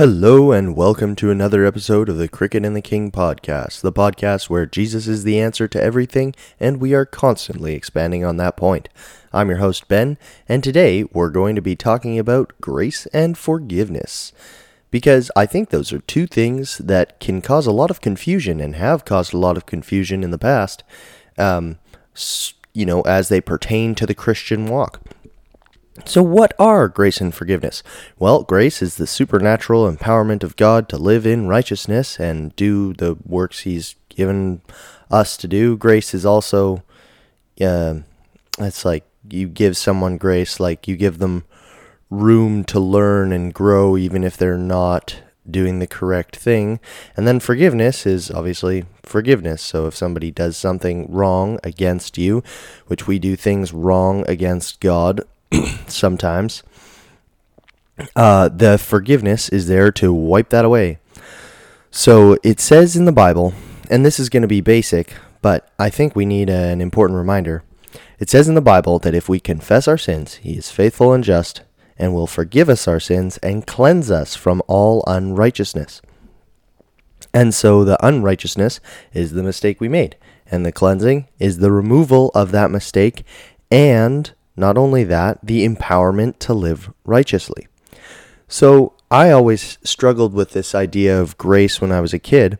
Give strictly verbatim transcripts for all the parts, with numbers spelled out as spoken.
Hello and welcome to another episode of the Cricket and the King podcast, the podcast where Jesus is the answer to everything and we are constantly expanding on that point. I'm your host Ben, and today we're going to be talking about grace and forgiveness, because I think those are two things that can cause a lot of confusion and have caused a lot of confusion in the past, um, you know, as they pertain to the Christian walk. So what are grace and forgiveness? Well, grace is the supernatural empowerment of God to live in righteousness and do the works he's given us to do. Grace is also, uh, it's like you give someone grace, like you give them room to learn and grow even if they're not doing the correct thing. And then forgiveness is obviously forgiveness. So if somebody does something wrong against you, which we do things wrong against God, sometimes, uh, the forgiveness is there to wipe that away. So it says in the Bible, and this is going to be basic, but I think we need an important reminder. It says in the Bible that if we confess our sins, he is faithful and just and will forgive us our sins and cleanse us from all unrighteousness. And so the unrighteousness is the mistake we made, and the cleansing is the removal of that mistake, and not only that, the empowerment to live righteously. So I always struggled with this idea of grace when I was a kid,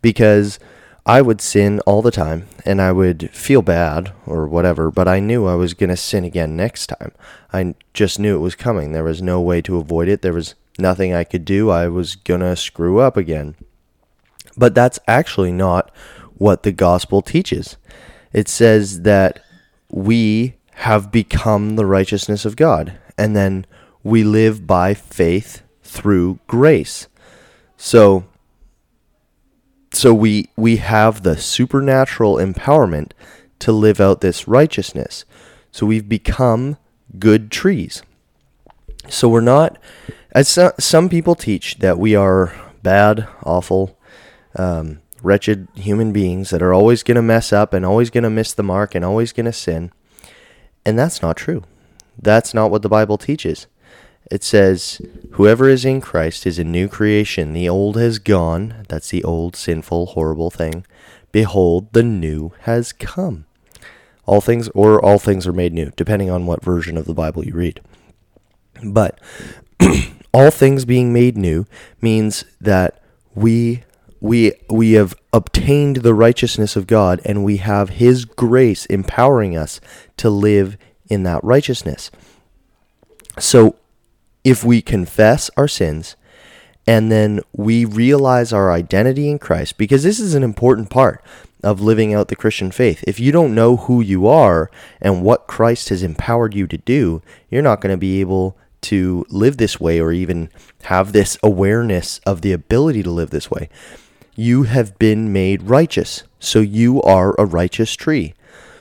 because I would sin all the time and I would feel bad or whatever, but I knew I was going to sin again next time. I just knew it was coming. There was no way to avoid it. There was nothing I could do. I was going to screw up again. But that's actually not what the gospel teaches. It says that we have become the righteousness of God, and then we live by faith through grace. So, so we we have the supernatural empowerment to live out this righteousness. So we've become good trees. So we're not, as some, some people teach, that we are bad, awful, um, wretched human beings that are always going to mess up and always going to miss the mark and always going to sin. And that's not true. That's not what the Bible teaches. It says, whoever is in Christ is a new creation. The old has gone. That's the old, sinful, horrible thing. Behold, the new has come. All things, or all things are made new, depending on what version of the Bible you read. But all things being made new means that we We we have obtained the righteousness of God, and we have his grace empowering us to live in that righteousness. So if we confess our sins and then we realize our identity in Christ, because this is an important part of living out the Christian faith. If you don't know who you are and what Christ has empowered you to do, you're not going to be able to live this way or even have this awareness of the ability to live this way. You have been made righteous, so you are a righteous tree.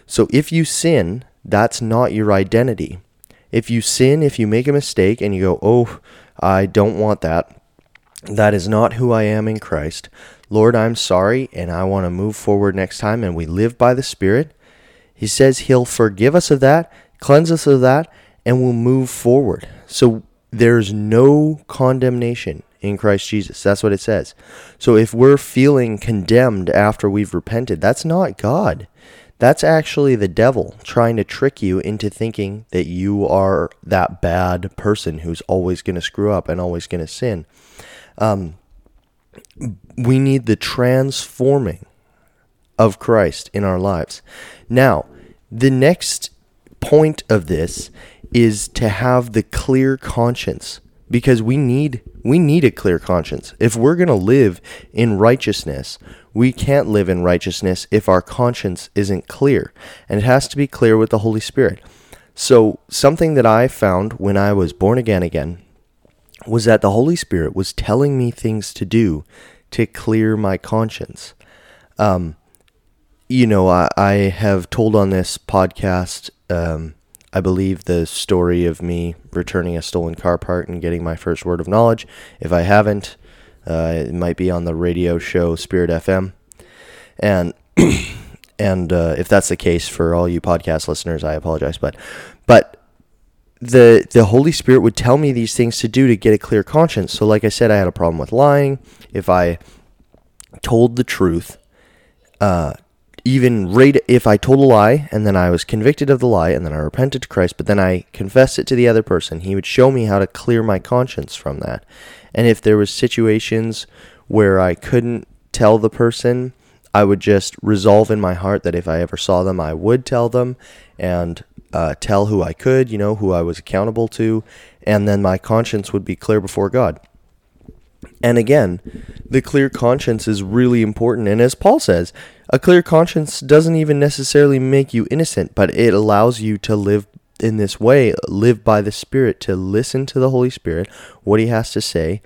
So if you sin, that's not your identity. If you sin, if you make a mistake and you go, oh, I don't want that, that is not who I am in Christ. Lord, I'm sorry, and I want to move forward next time, and we live by the Spirit. He says he'll forgive us of that, cleanse us of that, and we'll move forward. So there's no condemnation in Christ Jesus. That's what it says. So if we're feeling condemned after we've repented, that's not God. That's actually the devil trying to trick you into thinking that you are that bad person who's always going to screw up and always going to sin. Um, we need the transforming of Christ in our lives. Now, the next point of this is to have the clear conscience, because we need we need a clear conscience. If we're going to live in righteousness, we can't live in righteousness if our conscience isn't clear, and it has to be clear with the Holy Spirit. So something that I found when I was born again again was that the Holy Spirit was telling me things to do to clear my conscience. Um, you know, I, I have told on this podcast, um, I believe, the story of me returning a stolen car part and getting my first word of knowledge. If I haven't, uh, it might be on the radio show Spirit F M. And and uh, if that's the case, for all you podcast listeners, I apologize. But but the the Holy Spirit would tell me these things to do to get a clear conscience. So like I said, I had a problem with lying. If I told the truth, uh, even rate, if I told a lie and then I was convicted of the lie and then I repented to Christ, but then I confessed it to the other person, he would show me how to clear my conscience from that. And if there was situations where I couldn't tell the person, I would just resolve in my heart that if I ever saw them, I would tell them and uh, tell who I could, you know, who I was accountable to, and then my conscience would be clear before God. And again, the clear conscience is really important. And as Paul says, a clear conscience doesn't even necessarily make you innocent, but it allows you to live in this way, live by the Spirit, to listen to the Holy Spirit, what he has to say,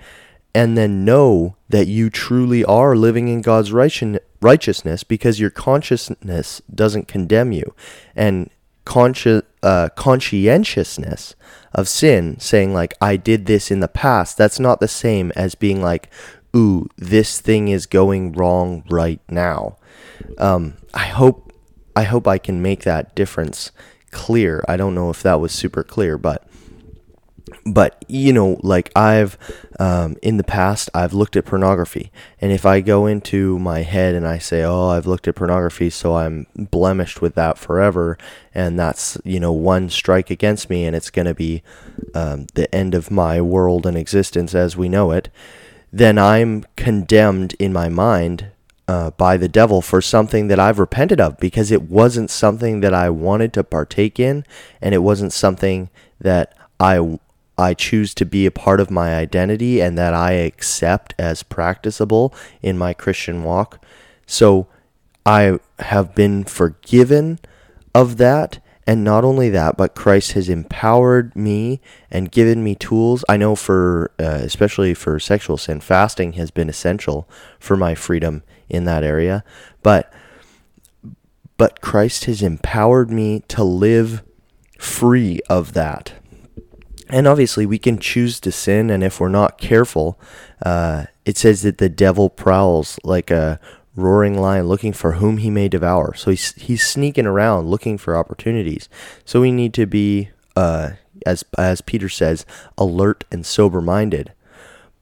and then know that you truly are living in God's righteousness because your consciousness doesn't condemn you. And consci- uh, conscientiousness of sin, saying like, I did this in the past, that's not the same as being like, ooh, this thing is going wrong right now. Um, I hope I hope I can make that difference clear. I don't know if that was super clear, but... But, you know, like I've, um, in the past, I've looked at pornography. And if I go into my head and I say, oh, I've looked at pornography, so I'm blemished with that forever. And that's, you know, one strike against me and it's going to be um, the end of my world and existence as we know it. Then I'm condemned in my mind uh, by the devil for something that I've repented of because it wasn't something that I wanted to partake in. And it wasn't something that I I choose to be a part of my identity and that I accept as practicable in my Christian walk. So I have been forgiven of that. And not only that, but Christ has empowered me and given me tools. I know for, uh, especially for sexual sin, fasting has been essential for my freedom in that area. But, but Christ has empowered me to live free of that. And obviously we can choose to sin, and if we're not careful, uh, it says that the devil prowls like a roaring lion looking for whom he may devour. So he's, he's sneaking around looking for opportunities. So we need to be, uh, as as Peter says, alert and sober-minded.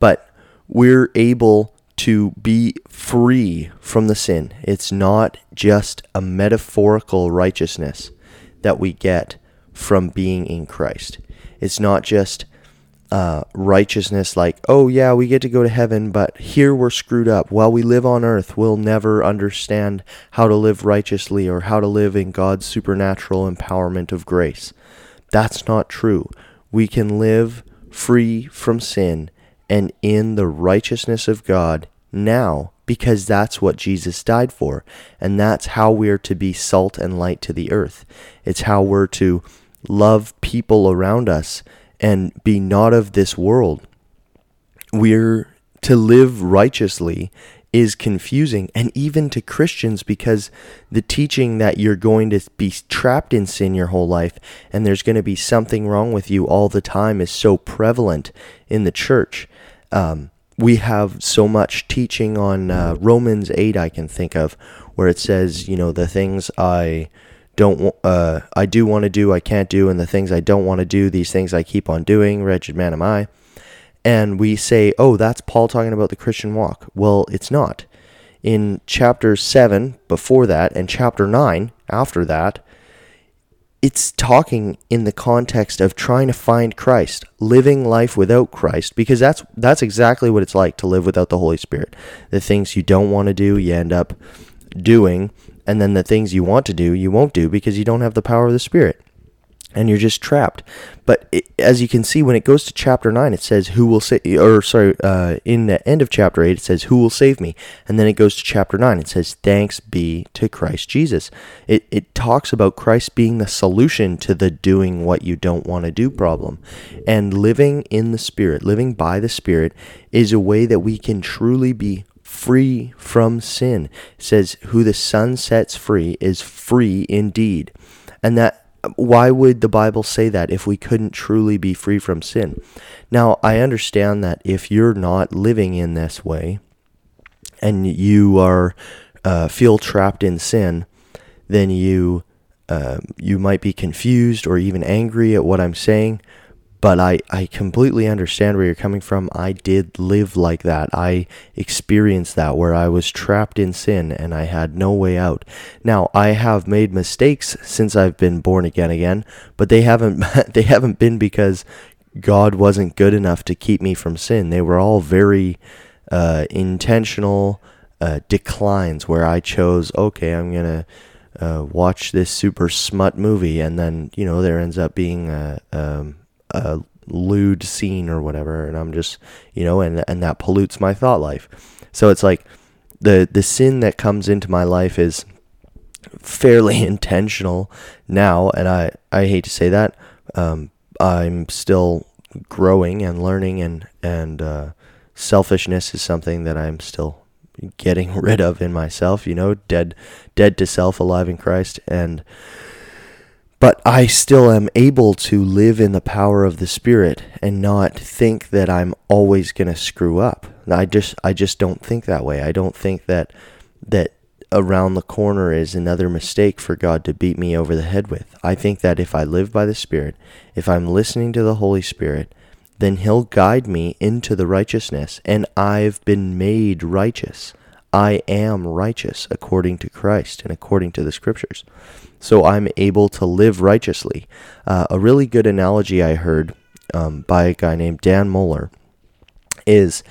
But we're able to be free from the sin. It's not just a metaphorical righteousness that we get from being in Christ. It's not just uh, righteousness like, oh yeah, we get to go to heaven, but here we're screwed up. While we live on earth, we'll never understand how to live righteously or how to live in God's supernatural empowerment of grace. That's not true. We can live free from sin and in the righteousness of God now because that's what Jesus died for. And that's how we're to be salt and light to the earth. It's how we're to love people around us and be not of this world. We're to live righteously is confusing, and even to Christians, because the teaching that you're going to be trapped in sin your whole life and there's going to be something wrong with you all the time is so prevalent in the church. Um, we have so much teaching on uh, Romans eight, I can think of, where it says, you know, the things I... Don't uh, I do want to do, I can't do, and the things I don't want to do, these things I keep on doing, wretched man am I. And we say, oh, that's Paul talking about the Christian walk. Well, it's not. In chapter seven before that and chapter nine after that, it's talking in the context of trying to find Christ, living life without Christ, because that's that's exactly what it's like to live without the Holy Spirit. The things you don't want to do, you end up doing. And then the things you want to do, you won't do because you don't have the power of the Spirit. And you're just trapped. But it, as you can see, when it goes to chapter nine, it says, who will save, or sorry, uh, in the end of chapter eight, it says, who will save me? And then it goes to chapter nine, it says, thanks be to Christ Jesus. It, it talks about Christ being the solution to the doing what you don't want to do problem. And living in the Spirit, living by the Spirit, is a way that we can truly be free from sin. It says, who the Son sets free is free indeed. And that, why would the Bible say that if we couldn't truly be free from sin? Now, I understand that if you're not living in this way and you are uh, feel trapped in sin, then you Um, you might be confused or even angry at what I'm saying, but I, I completely understand where you're coming from. I did live like that. I experienced that, where I was trapped in sin and I had no way out. Now, I have made mistakes since I've been born again again, but they haven't they haven't been because God wasn't good enough to keep me from sin. They were all very uh, intentional uh, declines where I chose, okay, I'm going to uh, watch this super smut movie, and then, you know, there ends up being a... Um, a lewd scene or whatever, and I'm just, you know, and and that pollutes my thought life. So it's like the the sin that comes into my life is fairly intentional now, and I, I hate to say that. Um, I'm still growing and learning, and, and uh, selfishness is something that I'm still getting rid of in myself, you know, dead, dead to self, alive in Christ, and but I still am able to live in the power of the Spirit and not think that I'm always going to screw up. I just I just don't think that way. I don't think that that around the corner is another mistake for God to beat me over the head with. I think that if I live by the Spirit, if I'm listening to the Holy Spirit, then He'll guide me into the righteousness, and I've been made righteous. I am righteous according to Christ and according to the Scriptures. So I'm able to live righteously. Uh, a really good analogy I heard um, by a guy named Dan Moeller is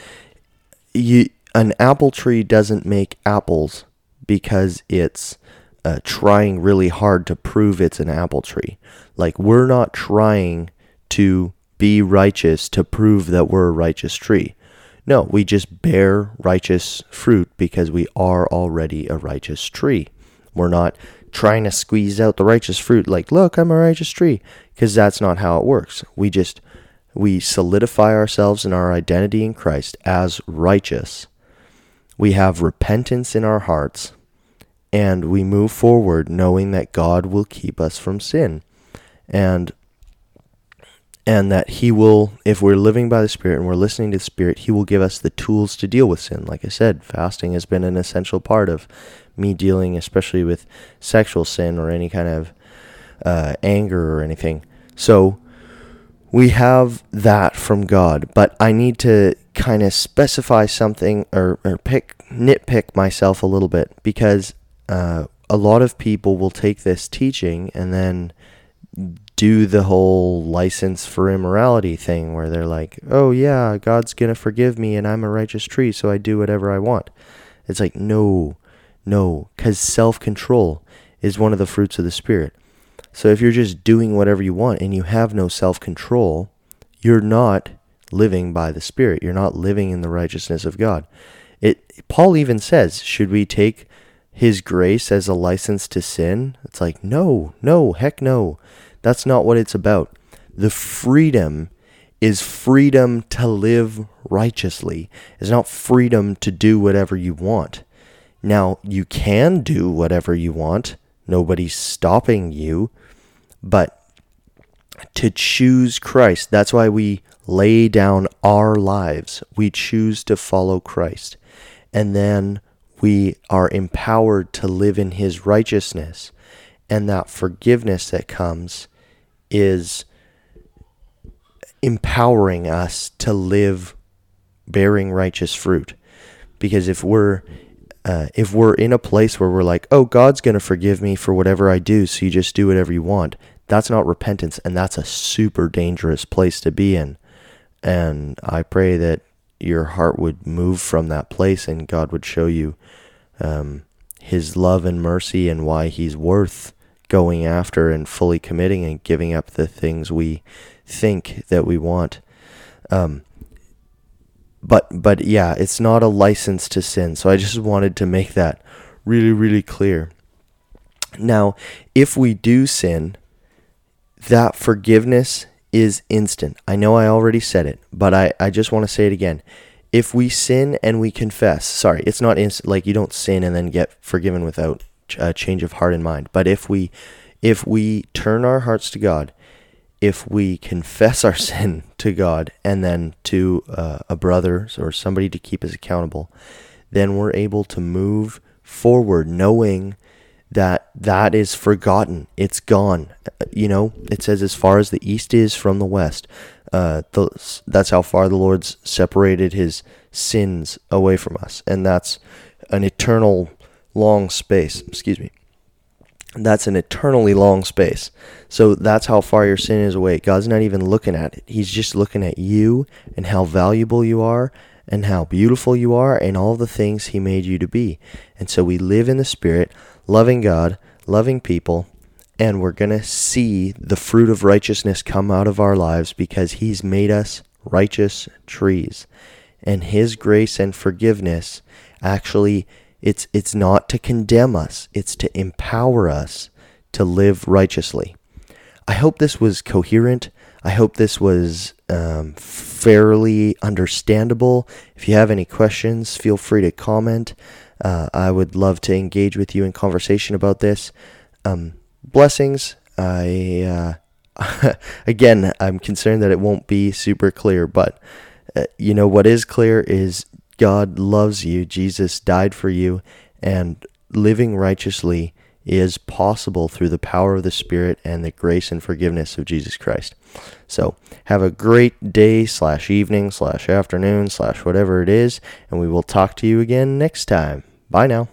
you, an apple tree doesn't make apples because it's uh, trying really hard to prove it's an apple tree. Like, we're not trying to be righteous to prove that we're a righteous tree. No, we just bear righteous fruit because we are already a righteous tree. We're not trying to squeeze out the righteous fruit like, look, I'm a righteous tree, because that's not how it works. We just, we solidify ourselves in our identity in Christ as righteous. We have repentance in our hearts, and we move forward knowing that God will keep us from sin, and And that He will, if we're living by the Spirit and we're listening to the Spirit, He will give us the tools to deal with sin. Like I said, fasting has been an essential part of me dealing, especially with sexual sin or any kind of uh, anger or anything. So we have that from God, but I need to kind of specify something or, or pick nitpick myself a little bit, because uh, a lot of people will take this teaching and then do the whole license for immorality thing where they're like, oh yeah, God's going to forgive me and I'm a righteous tree, so I do whatever I want. It's like, no, no, because self-control is one of the fruits of the Spirit. So if you're just doing whatever you want and you have no self-control, you're not living by the Spirit. You're not living in the righteousness of God. It. Paul even says, should we take His grace as a license to sin? It's like, no, no, heck no. That's not what it's about. The freedom is freedom to live righteously. It's not freedom to do whatever you want. Now, you can do whatever you want. Nobody's stopping you. But to choose Christ, that's why we lay down our lives. We choose to follow Christ. And then we are empowered to live in His righteousness. And that forgiveness that comes is empowering us to live bearing righteous fruit. Because if we're uh, if we're in a place where we're like, oh, God's going to forgive me for whatever I do, so you just do whatever you want, that's not repentance, and that's a super dangerous place to be in. And I pray that your heart would move from that place and God would show you um, His love and mercy and why He's worth going after and fully committing and giving up the things we think that we want. Um, but but yeah, it's not a license to sin. So I just wanted to make that really, really clear. Now, if we do sin, that forgiveness is instant. I know I already said it, but I, I just want to say it again. If we sin and we confess, sorry, it's not instant, like you don't sin and then get forgiven without a change of heart and mind. But if we if we turn our hearts to God, if we confess our sin to God and then to uh, a brother or somebody to keep us accountable, then we're able to move forward knowing that that is forgotten. It's gone. You know, it says as far as the east is from the west. Uh, the, that's how far the Lord's separated his sins away from us. And that's an eternal long space. Excuse me. That's an eternally long space. So that's how far your sin is away. God's not even looking at it. He's just looking at you and how valuable you are and how beautiful you are and all the things he made you to be. And so we live in the Spirit, loving God, loving people, and we're going to see the fruit of righteousness come out of our lives because he's made us righteous trees. And his grace and forgiveness actually It's it's not to condemn us. It's to empower us to live righteously. I hope this was coherent. I hope this was um, fairly understandable. If you have any questions, feel free to comment. Uh, I would love to engage with you in conversation about this. Um, blessings. I uh, again, I'm concerned that it won't be super clear, but uh, you know what is clear is God loves you, Jesus died for you, and living righteously is possible through the power of the Spirit and the grace and forgiveness of Jesus Christ. So, have a great day slash evening slash afternoon slash whatever it is, and we will talk to you again next time. Bye now.